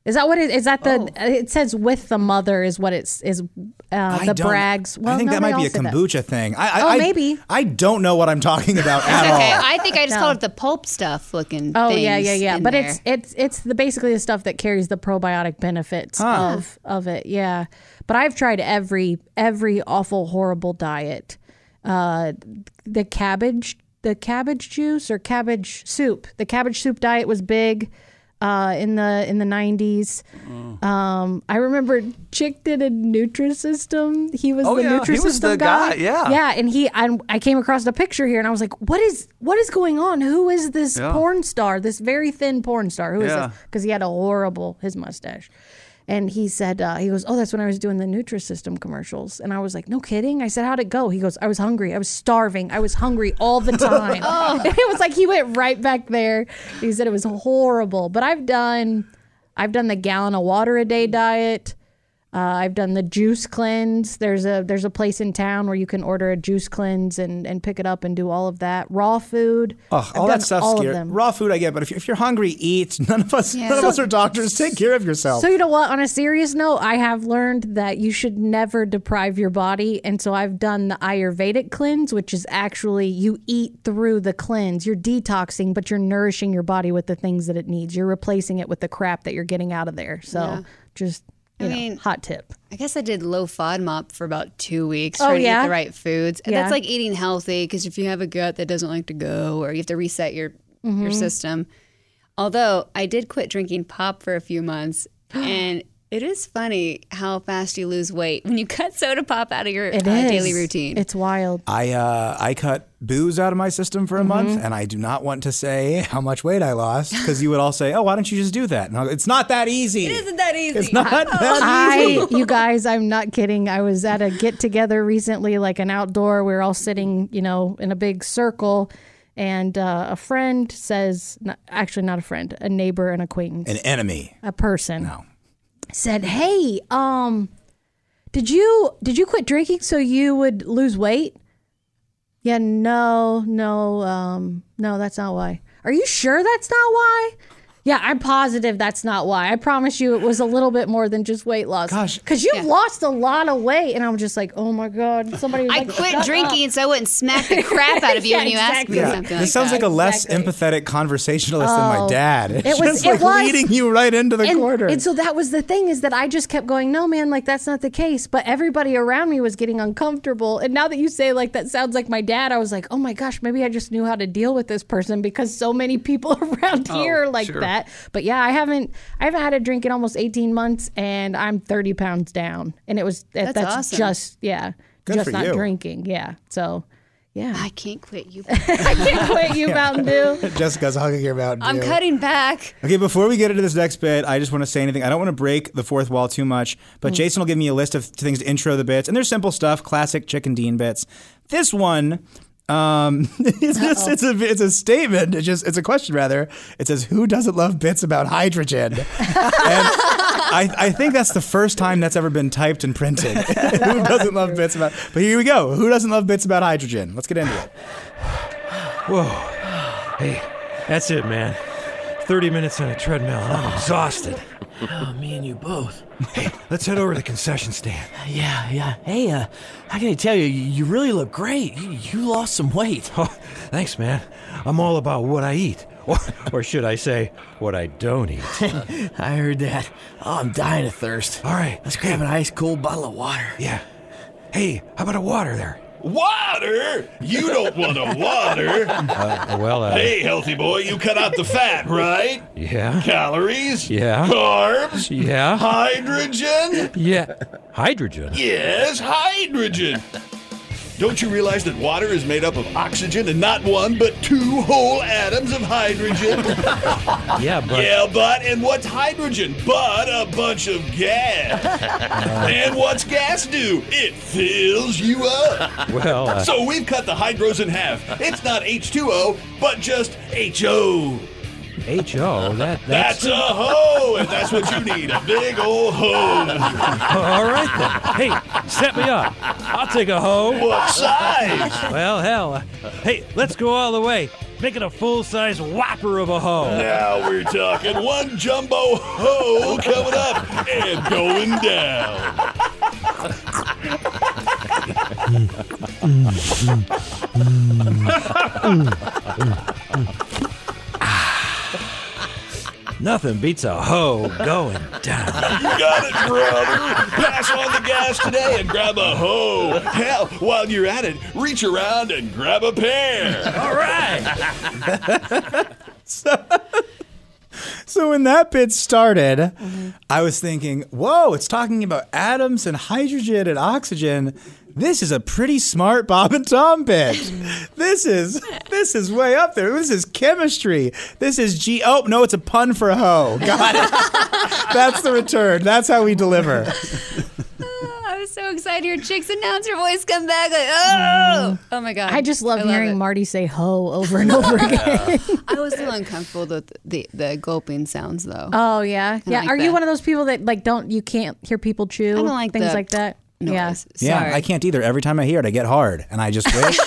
Is that what it is? That the, oh. It says with the mother is what it's, is uh, the brags. Well, I think that might be a kombucha that. thing. I, I, oh, I, maybe. I don't know what I'm talking about at okay. all. I think I just no. called it the pulp stuff looking Oh, things yeah, yeah, yeah. But there. it's it's it's the, basically the stuff that carries the probiotic benefits huh. of, of it. Yeah. But I've tried every, every awful, horrible diet. Uh, the cabbage The cabbage juice or cabbage soup. The cabbage soup diet was big uh, in the in the nineties. Mm. Um, I remember Chick did a Nutrisystem. He was oh, the yeah. Nutrisystem he was the guy. guy. Yeah, yeah. And he, I, I came across the picture here, and I was like, "What is what is going on? Who is this yeah. porn star? This very thin porn star? Who is yeah. this?" Because he had a horrible his mustache. And he said, uh, he goes, oh, that's when I was doing the Nutrisystem commercials. And I was like, no kidding? I said, how'd it go? He goes, I was hungry. I was starving. I was hungry all the time. oh. It was like he went right back there. He said it was horrible. But I've done I've done the gallon of water a day diet. Uh, I've done the juice cleanse. There's a there's a place in town where you can order a juice cleanse and, and pick it up and do all of that. Raw food. Oh, all that stuff's all scary. Raw food I get, but if you're, if you're hungry, eat. None of us yeah. none so, of us are doctors. Take care of yourself. So you know what? On a serious note, I have learned that you should never deprive your body. And so I've done the Ayurvedic cleanse, which is actually you eat through the cleanse. You're detoxing, but you're nourishing your body with the things that it needs. You're replacing it with the crap that you're getting out of there. So yeah. just... You I know, mean, hot tip. I guess I did low FODMAP for about two weeks trying oh, yeah? to eat the right foods. And yeah. that's like eating healthy because if you have a gut that doesn't like to go or you have to reset your mm-hmm. your system. Although I did quit drinking pop for a few months and it is funny how fast you lose weight when you cut soda pop out of your uh, daily routine. It's wild. I uh, I cut booze out of my system for a mm-hmm. month, and I do not want to say how much weight I lost because you would all say, "Oh, why don't you just do that?" And I'll, it's not that easy. It isn't that easy. It's not I, that easy. I, you guys, I'm not kidding. I was at a get together recently, like an outdoor. We were all sitting, you know, in a big circle. And uh, a friend says, not, actually, not a friend, a neighbor, an acquaintance, an enemy, a person. No. Said, hey, um, did you did you quit drinking so you would lose weight? Yeah, no, no, um, no, that's not why. Are you sure that's not why? Yeah, I'm positive that's not why. I promise you it was a little bit more than just weight loss. Gosh. Because you've yeah. lost a lot of weight. And I'm just like, oh, my God. Somebody was I like, quit drinking up. So I wouldn't smack the crap out of you yeah, when you exactly. asked me yeah. something. This like sounds that. like a less exactly. empathetic conversationalist oh, than my dad. It's it was, just like it was, leading you right into the and, corner. And so that was the thing is that I just kept going, no, man, like that's not the case. But everybody around me was getting uncomfortable. And now that you say like that sounds like my dad, I was like, oh, my gosh, maybe I just knew how to deal with this person because so many people around oh, here are like sure. that. But yeah, I haven't I haven't had a drink in almost eighteen months and I'm thirty pounds down. And it was that's, that's awesome. just yeah, Good just not you. drinking. Yeah. So yeah. I can't quit you. I can't quit you, Mountain Dew. Jessica's hugging your Mountain Dew. I'm cutting back. Okay, before we get into this next bit, I just want to say anything. I don't want to break the fourth wall too much, but mm. Jason will give me a list of things to intro the bits. And they're simple stuff, classic Chick and Dean bits. This one Um, it's, just, it's a it's a statement. It's just it's a question rather. It says, "Who doesn't love bits about hydrogen?" and I, I think that's the first time that's ever been typed and printed. Who doesn't love bits about... But here we go. Who doesn't love bits about hydrogen? Let's get into it. Whoa. Hey, that's it, man. thirty minutes on a treadmill and I'm exhausted. Oh, me and you both. Hey, let's head over to the concession stand. Yeah, yeah. Hey, uh, I gotta tell you, you really look great. You, you lost some weight. Oh, thanks, man. I'm all about what I eat. Or, or should I say, what I don't eat. I heard that. Oh, I'm dying of thirst. All right. Let's grab hey. an ice cold bottle of water. Yeah. Hey, how about a water there? Water? You don't want a water. Uh, well, uh, hey, healthy boy, you cut out the fat, right? Yeah. Calories? Yeah. Carbs? Yeah. Hydrogen? Yeah. Hydrogen? Yes, hydrogen. Don't you realize that water is made up of oxygen and not one, but two whole atoms of hydrogen? Yeah, but... Yeah, but, and what's hydrogen? But a bunch of gas. Uh... And what's gas do? It fills you up. Well, uh... So we've cut the hydros in half. It's not H two O, but just H O. H O? That, that's... that's a hoe, and that's what you need, a big old hoe. All right, then. Hey, set me up. I'll take a hoe. What size? Well, hell. Uh, hey, let's go all the way. Make it a full-size whopper of a hoe. Now we're talking. One jumbo hoe coming up and going down. Nothing beats a hoe going down. You got it, brother. Pass on the gas today and grab a hoe. Hell, while you're at it, reach around and grab a pair. All right. so, so when that bit started, mm-hmm. I was thinking, whoa, it's talking about atoms and hydrogen and oxygen. This is a pretty smart Bob and Tom bit. This is this is way up there. This is chemistry. This is G. Oh, no, it's a pun for hoe. Got it. That's the return. That's how we deliver. Oh, I was so excited. Your chick's announcer voice come back. Like, oh, oh my God. I just love I hearing love Marty say hoe over and over again. I was still uncomfortable with the, the, the gulping sounds, though. Oh, yeah. Yeah. Like Are that. you one of those people that, like, don't, you can't hear people chew? I don't like things that. like that. No, yeah. yeah, I can't either. Every time I hear it, I get hard, and I just wish.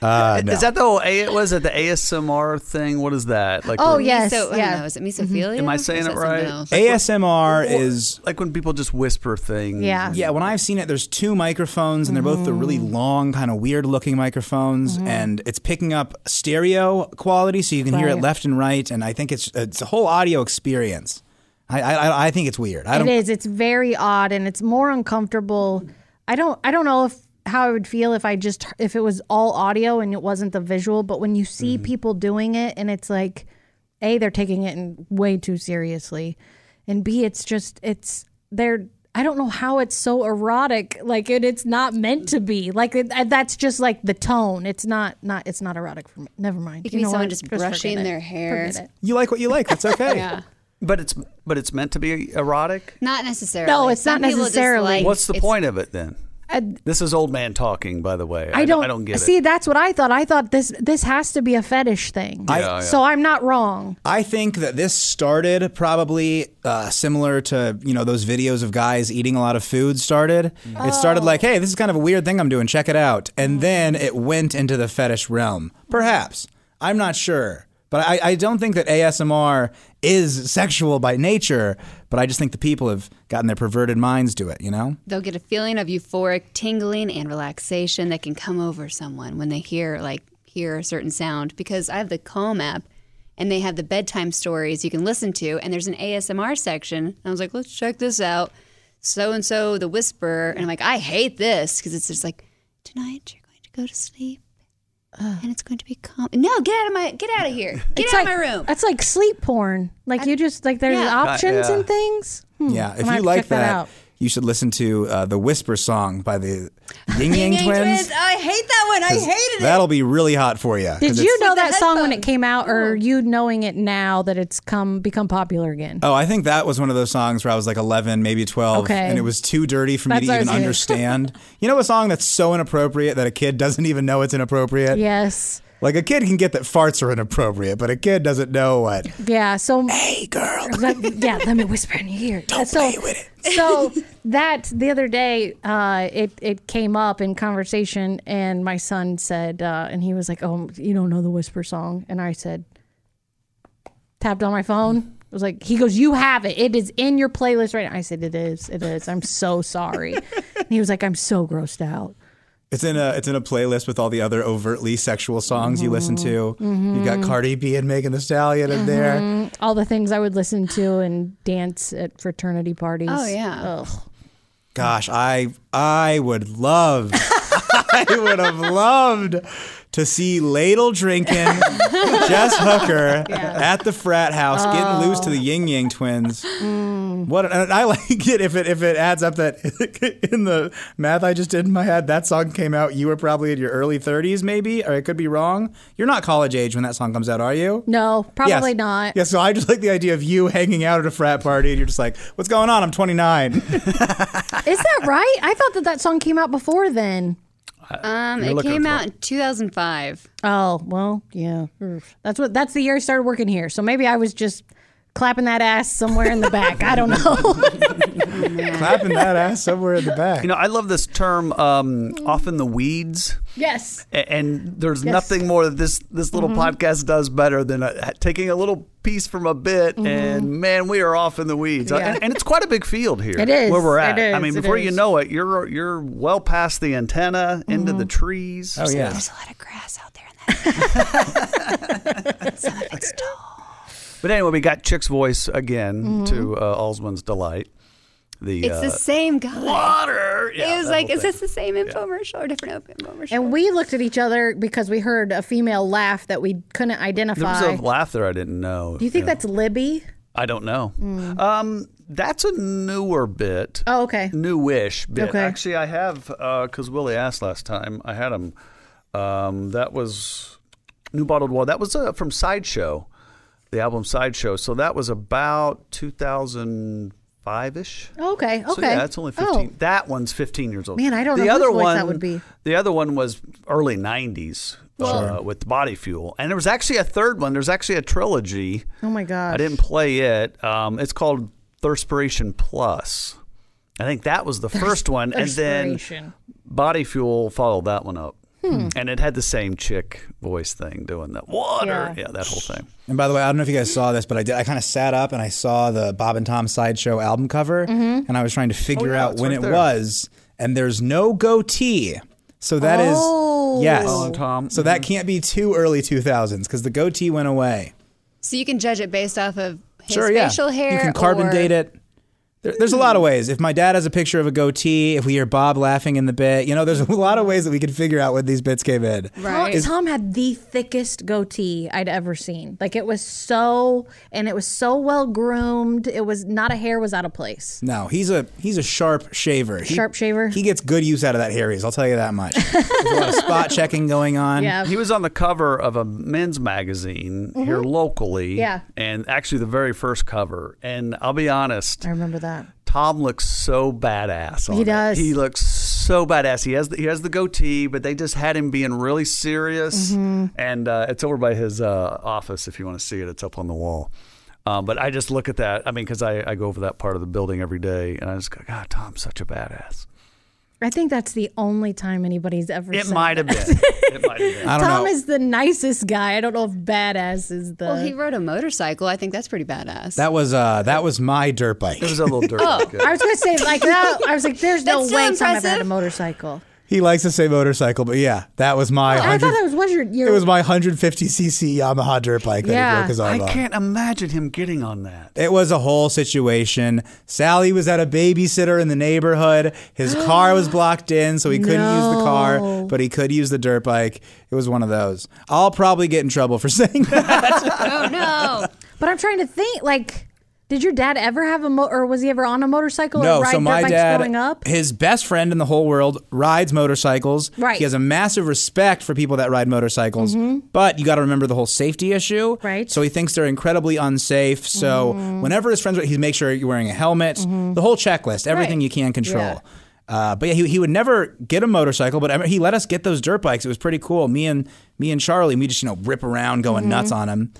uh, no. Is that the whole, it was it the A S M R thing? What is that? Like, oh, yes. So, yeah. I don't know, is it mesophilia? Am I saying it right? A S M R is... Like when people just whisper things. Yeah, yeah. When I've seen it, there's two microphones, and they're both the really long, kind of weird-looking microphones, mm-hmm. and it's picking up stereo quality, so you can right. hear it left and right, and I think it's it's a whole audio experience. I, I I think it's weird. I don't... It is. It's very odd, and it's more uncomfortable. I don't I don't know if how I would feel if I just if it was all audio and it wasn't the visual. But when you see mm-hmm. people doing it, and it's like, A, they're taking it in way too seriously, and B, it's just it's they're I don't know how it's so erotic. Like it, it's not meant to be. Like it, that's just like the tone. It's not not it's not erotic for me. Never mind. It can you be know someone what? just brushing just their hair. You like what you like. That's okay. Yeah. But it's but it's meant to be erotic? Not necessarily. No, it's Some not necessarily. Like, What's the point of it then? I, this is old man talking, by the way. I, I don't I don't get see, it. See, that's what I thought. I thought this this has to be a fetish thing. I, yeah, yeah. So I'm not wrong. I think that this started probably uh, similar to, you know, those videos of guys eating a lot of food started. Mm-hmm. It started like, hey, this is kind of a weird thing I'm doing. Check it out. And then it went into the fetish realm. Perhaps. I'm not sure. But I, I don't think that A S M R is sexual by nature, but I just think the people have gotten their perverted minds to it, you know? They'll get a feeling of euphoric tingling and relaxation that can come over someone when they hear, like, hear a certain sound. Because I have the Calm app, and they have the bedtime stories you can listen to, and there's an A S M R section. And I was like, let's check this out. So-and-so, the whisperer. And I'm like, I hate this, because it's just like, tonight you're going to go to sleep. And it's going to be calm. No, get out of my get out of here. Get it's out like, of my room. That's like sleep porn. Like I, you just like there's yeah. options uh, yeah. and things. Hmm. Yeah, if you like that, that you should listen to uh, the Whisper Song by the Ying Yang Twins. Twins. I hate that one. I hated it. That'll be really hot for you. Did you know that song when it came out, or you knowing it now that it's come become popular again? Oh, I think that was one of those songs where I was like eleven, maybe twelve, okay. and it was too dirty for me that's to even understand. You know, a song that's so inappropriate that a kid doesn't even know it's inappropriate? Yes. Like, a kid can get that farts are inappropriate, but a kid doesn't know what. Yeah, so... Hey, girl. Let, yeah, let me whisper in your ear. Don't so, play with it. So that, the other day, uh, it, it came up in conversation, and my son said, uh, and he was like, oh, you don't know the whisper song. And I said, tapped on my phone. I was like, he goes, you have it. It is in your playlist right now. I said, it is. It is. I'm so sorry. And he was like, I'm so grossed out. It's in a it's in a playlist with all the other overtly sexual songs mm-hmm. you listen to. Mm-hmm. You got Cardi B and Megan Thee Stallion in mm-hmm. there. All the things I would listen to and dance at fraternity parties. Oh yeah. Ugh. Gosh, I I would love I would have loved to see ladle drinking Jess Hooker yeah. at the frat house oh. getting loose to the Ying Yang Twins. Mm. What and I like it if it if it adds up that in the math I just did in my head that song came out. You were probably in your early thirties, maybe, or I could be wrong. You're not college age when that song comes out, are you? No, probably yes. not. Yeah, so I just like the idea of you hanging out at a frat party and you're just like, "What's going on? I'm twenty-nine." Is that right? I thought that that song came out before then. Um, It came out in two thousand five. Oh, well, yeah. That's what. That's the year I started working here. So maybe I was just clapping that ass somewhere in the back. I don't know. Clapping that ass somewhere in the back. You know, I love this term, um, off in the weeds. Yes. A- and there's yes. nothing more that this, this little mm-hmm. podcast does better than uh, taking a little piece from a bit mm-hmm. and, man, we are off in the weeds. Yeah. And, and it's quite a big field here. It is. Where we're at. It is. I mean, before you know it, you're you're well past the antenna, mm-hmm. into the trees. Oh, yeah. There's a lot of grass out there in that. Some of it's tall. But anyway, we got Chick's voice again mm-hmm. to uh, Allsman's delight. The, it's uh, the same guy. Water. Yeah, it was like, is thing. This the same infomercial yeah. or different infomercial? And we looked at each other because we heard a female laugh that we couldn't identify. There was a laugh there I didn't know. Do you think you know. That's Libby? I don't know. Mm. Um, that's a newer bit. Oh, okay. Newish bit. Okay. Actually, I have, because uh, Willie asked last time, I had him. Um, that was New Bottled Water. That was uh, from Sideshow, the album Sideshow. So that was about two thousand. Five-ish. Oh, okay, okay. So, yeah, that's only fifteen. Oh. That one's fifteen years old. Man, I don't the know other whose voice one, that would be. The other one was early nineties uh, with Body Fuel. And there was actually a third one. There's actually a trilogy. Oh, my gosh. I didn't play it. Um, it's called Thirspiration Plus. I think that was the Thirst- first one. And then Body Fuel followed that one up. Hmm. And it had the same chick voice thing doing the water. Yeah. yeah, that whole thing. And by the way, I don't know if you guys saw this, but I did. I kind of sat up and I saw the Bob and Tom Sideshow album cover. Mm-hmm. And I was trying to figure oh, yeah, out when right it there. was. And there's no goatee. So that oh. is, yes. Oh, Tom. So mm-hmm. that can't be too early two thousands because the goatee went away. So you can judge it based off of his sure, facial yeah. hair. You can carbon or... date it. There's a lot of ways. If my dad has a picture of a goatee, if we hear Bob laughing in the bit, you know, there's a lot of ways that we can figure out when these bits came in. Right. Tom, Tom had the thickest goatee I'd ever seen. Like, it was so, and it was so well groomed. It was not a hair was out of place. No, he's a he's a sharp shaver. He, sharp shaver. He gets good use out of that Harry's. I'll tell you that much. There's a lot of spot checking going on. Yeah. He was on the cover of a men's magazine mm-hmm. here locally. Yeah. And actually the very first cover. And I'll be honest. I remember that. Tom looks so badass. On he does. It. He looks so badass. He has the, he has the goatee, but they just had him being really serious. Mm-hmm. And uh, it's over by his uh, office. If you want to see it, it's up on the wall. Um, but I just look at that. I mean, because I, I go over that part of the building every day, and I just go, God, Tom's such a badass. I think that's the only time anybody's ever it said might that. Have been. It might have been. I don't Tom know. is the nicest guy. I don't know if badass is the... Well, he rode a motorcycle. I think that's pretty badass. That was uh, that was my dirt bike. It was a little dirt oh. bike. I was going to say, like, that, I was like, there's no that's way Tom ever had a motorcycle. He likes to say motorcycle, but yeah, that was my... Well, I thought that was, was your, your... It was my one fifty c c Yamaha dirt bike that yeah. he broke his arm on. I can't imagine him getting on that. It was a whole situation. Sally was at a babysitter in the neighborhood. His car was blocked in, so he couldn't no. use the car, but he could use the dirt bike. It was one of those. I'll probably get in trouble for saying that. Oh, no. But I'm trying to think, like... Did your dad ever have a mo- or was he ever on a motorcycle? No, or ride so my dad, growing up? His best friend in the whole world rides motorcycles. Right. He has a massive respect for people that ride motorcycles. Mm-hmm. But you got to remember the whole safety issue. Right. So he thinks they're incredibly unsafe. So mm-hmm. whenever his friends, he makes sure you're wearing a helmet. Mm-hmm. The whole checklist, everything right. you can control. Yeah. Uh, but yeah, he he would never get a motorcycle, but I mean, he let us get those dirt bikes. It was pretty cool. Me and me and Charlie, we just, you know, rip around going mm-hmm. nuts on him.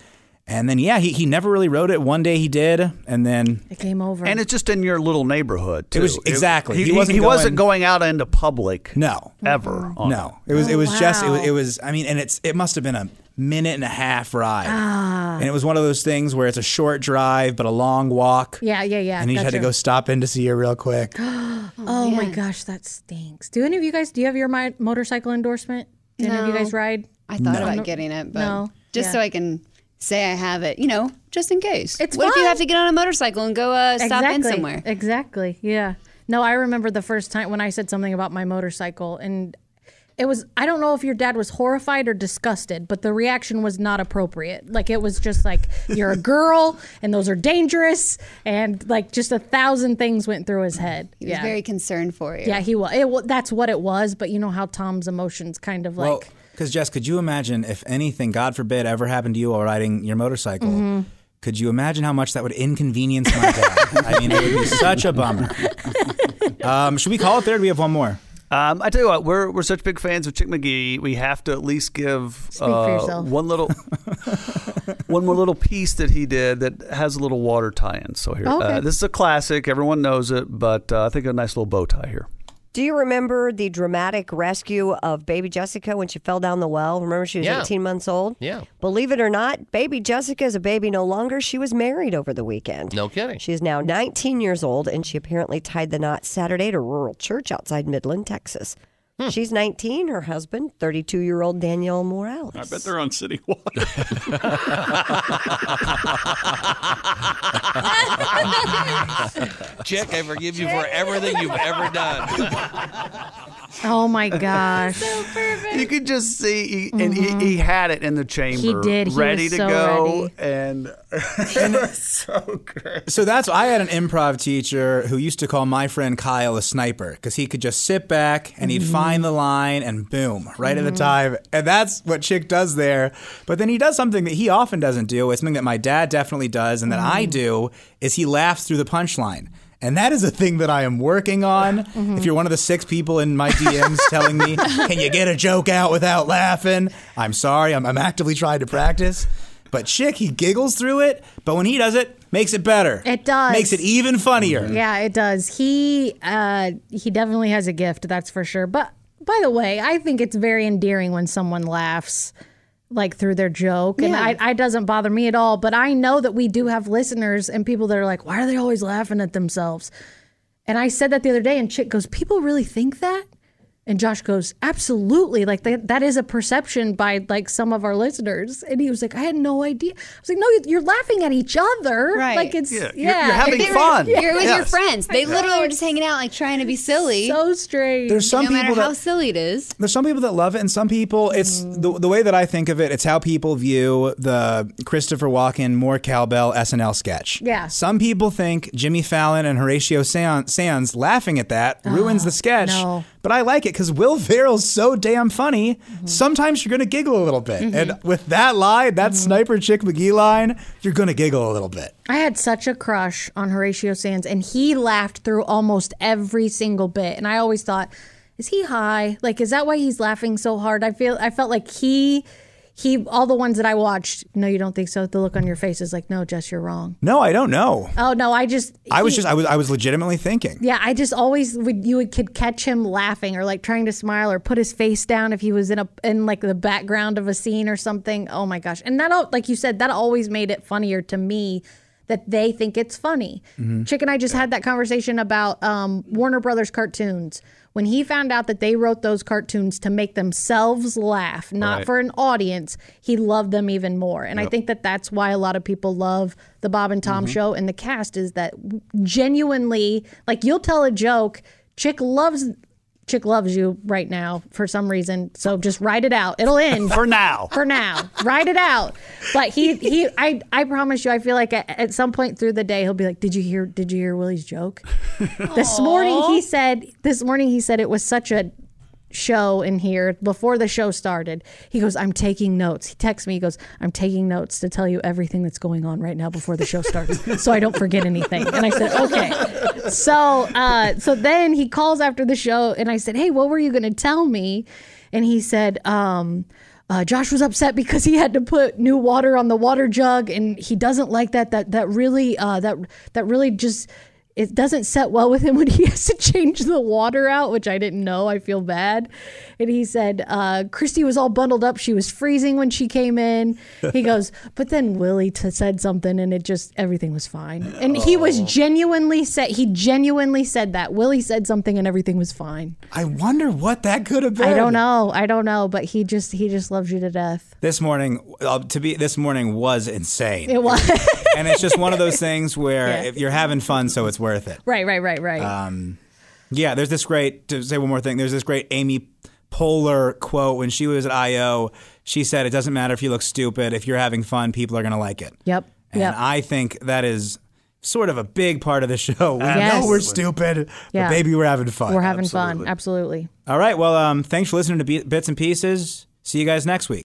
And then, yeah, he, he never really rode it. One day he did, and then... It came over. And it's just in your little neighborhood, too. It was, exactly. It, he, he, wasn't, he going, wasn't going out into public. No. Ever. Mm-hmm. No. It was, oh, it was wow. just, it was, it was, I mean, and it's it must have been a minute and a half ride. Ah. And it was one of those things where it's a short drive, but a long walk. Yeah, yeah, yeah. And you gotcha. Had to go stop in to see her real quick. oh, oh my gosh, that stinks. Do any of you guys, do you have your my, motorcycle endorsement? Do no. any of you guys ride? I thought no. about getting it, but no. just yeah. so I can... Say I have it, you know, just in case. It's what fun. If you have to get on a motorcycle and go uh, stop exactly. in somewhere? Exactly, yeah. No, I remember the first time when I said something about my motorcycle, and it was, I don't know if your dad was horrified or disgusted, but the reaction was not appropriate. Like, it was just like, you're a girl, and those are dangerous, and like just a thousand things went through his head. He yeah. was very concerned for you. Yeah, he was. It, that's what it was, but you know how Tom's emotions kind of like... Well, because, Jess, could you imagine if anything, God forbid, ever happened to you while riding your motorcycle? Mm-hmm. Could you imagine how much that would inconvenience my dad? I mean, it would be such a bummer. Um, should we call it there? Or do we have one more? Um, I tell you what, we're we're such big fans of Chick McGee. We have to at least give uh, one little one more little piece that he did that has a little water tie-in. So here, okay. uh, this is a classic. Everyone knows it, but uh, I think a nice little bow tie here. Do you remember the dramatic rescue of baby Jessica when she fell down the well? Remember, she was yeah. eighteen months old? Yeah. Believe it or not, baby Jessica is a baby no longer. She was married over the weekend. No kidding. She is now nineteen years old, and she apparently tied the knot Saturday at a rural church outside Midland, Texas. Hmm. She's nineteen, her husband, thirty-two-year-old Danielle Morales. I bet they're on city water. Chick, I forgive you Chick. for everything you've ever done. Oh, my gosh. So perfect. You could just see, he, mm-hmm. and he, he had it in the chamber. He did. He ready was to so go. Ready. And it was so great. So that's, I had an improv teacher who used to call my friend Kyle a sniper, because he could just sit back and he'd mm-hmm. find the line and boom, right mm-hmm. at the time. And that's what Chick does there. But then he does something that he often doesn't do. It's something that my dad definitely does and that mm-hmm. I do, is he laughs through the punchline. And that is a thing that I am working on. Mm-hmm. If you're one of the six people in my D Ms telling me, can you get a joke out without laughing? I'm sorry. I'm, I'm actively trying to practice. But Chick, he giggles through it. But when he does it, makes it better. It does. Makes it even funnier. Yeah, it does. He uh, he definitely has a gift, that's for sure. But by the way, I think it's very endearing when someone laughs like through their joke. Yeah. And I, it doesn't bother me at all. But I know that we do have listeners and people that are like, why are they always laughing at themselves? And I said that the other day, and Chick goes, people really think that? And Josh goes, absolutely. Like, they, that is a perception by, like, some of our listeners. And he was like, I had no idea. I was like, no, you're laughing at each other. Right. Like, it's, yeah. yeah. You're, you're having you're, fun. You're with yes. your friends. They literally were just hanging out, like, trying to be silly. So strange. There's some no people matter that, how silly it is. There's some people that love it, and some people, it's mm. the, the way that I think of it, it's how people view the Christopher Walken, more cowbell S N L sketch. Yeah. Some people think Jimmy Fallon and Horatio Sands laughing at that oh, ruins the sketch. No. But I like it because Will Ferrell's so damn funny. Mm-hmm. Sometimes you're going to giggle a little bit. Mm-hmm. And with that line, that mm-hmm. sniper Chick McGee line, you're going to giggle a little bit. I had such a crush on Horatio Sands, and he laughed through almost every single bit. And I always thought, is he high? Like, is that why he's laughing so hard? I feel I felt like he... He, all the ones that I watched, no, you don't think so? The look on your face is like, no, Jess, you're wrong. No, I don't know. Oh, no, I just. I he, was just, I was I was legitimately thinking. Yeah, I just always, would, you could catch him laughing or like trying to smile or put his face down if he was in a in like the background of a scene or something. Oh my gosh. And that, like you said, that always made it funnier to me that they think it's funny. Mm-hmm. Chick and I just yeah. had that conversation about um, Warner Brothers cartoons. When he found out that they wrote those cartoons to make themselves laugh, not right. for an audience, he loved them even more. And yep. I think that that's why a lot of people love the Bob and Tom mm-hmm. show and the cast is that genuinely, like you'll tell a joke, Chick loves Chick loves you right now for some reason. So just write it out. It'll end. for now. For now. Write it out. But he, he I, I promise you, I feel like at, at some point through the day, he'll be like, did you hear, did you hear Willie's joke? This morning he said, this morning he said it was such a show in here before the show started. He goes, I'm taking notes. He texts me. He goes, I'm taking notes to tell you everything that's going on right now before the show starts so I don't forget anything. And I said, okay. So uh, so then he calls after the show and I said, hey, what were you going to tell me? And he said, um, uh, Josh was upset because he had to put new water on the water jug. And he doesn't like that. That, that really uh, that that really just... It doesn't set well with him when he has to change the water out, which I didn't know. I feel bad. And he said, uh, Christy was all bundled up. She was freezing when she came in. He goes, but then Willie t- said something and it just, everything was fine. And oh. he was genuinely said, he genuinely said that. Willie said something and everything was fine. I wonder what that could have been. I don't know. I don't know. But he just, he just loves you to death. This morning, uh, to be, this morning was insane. It was. And it's just one of those things where yeah. if you're having fun, so it's worth it. Right, right, right, right. Um, yeah, there's this great, to say one more thing, there's this great Amy Poehler quote when she was at I O. She said, it doesn't matter if you look stupid. If you're having fun, people are going to like it. Yep. And yep. I think that is sort of a big part of the show. We yes. know we're stupid, yeah. but baby, we're having fun. We're having absolutely. fun, absolutely. All right, well, um, thanks for listening to Be- Bits and Pieces. See you guys next week.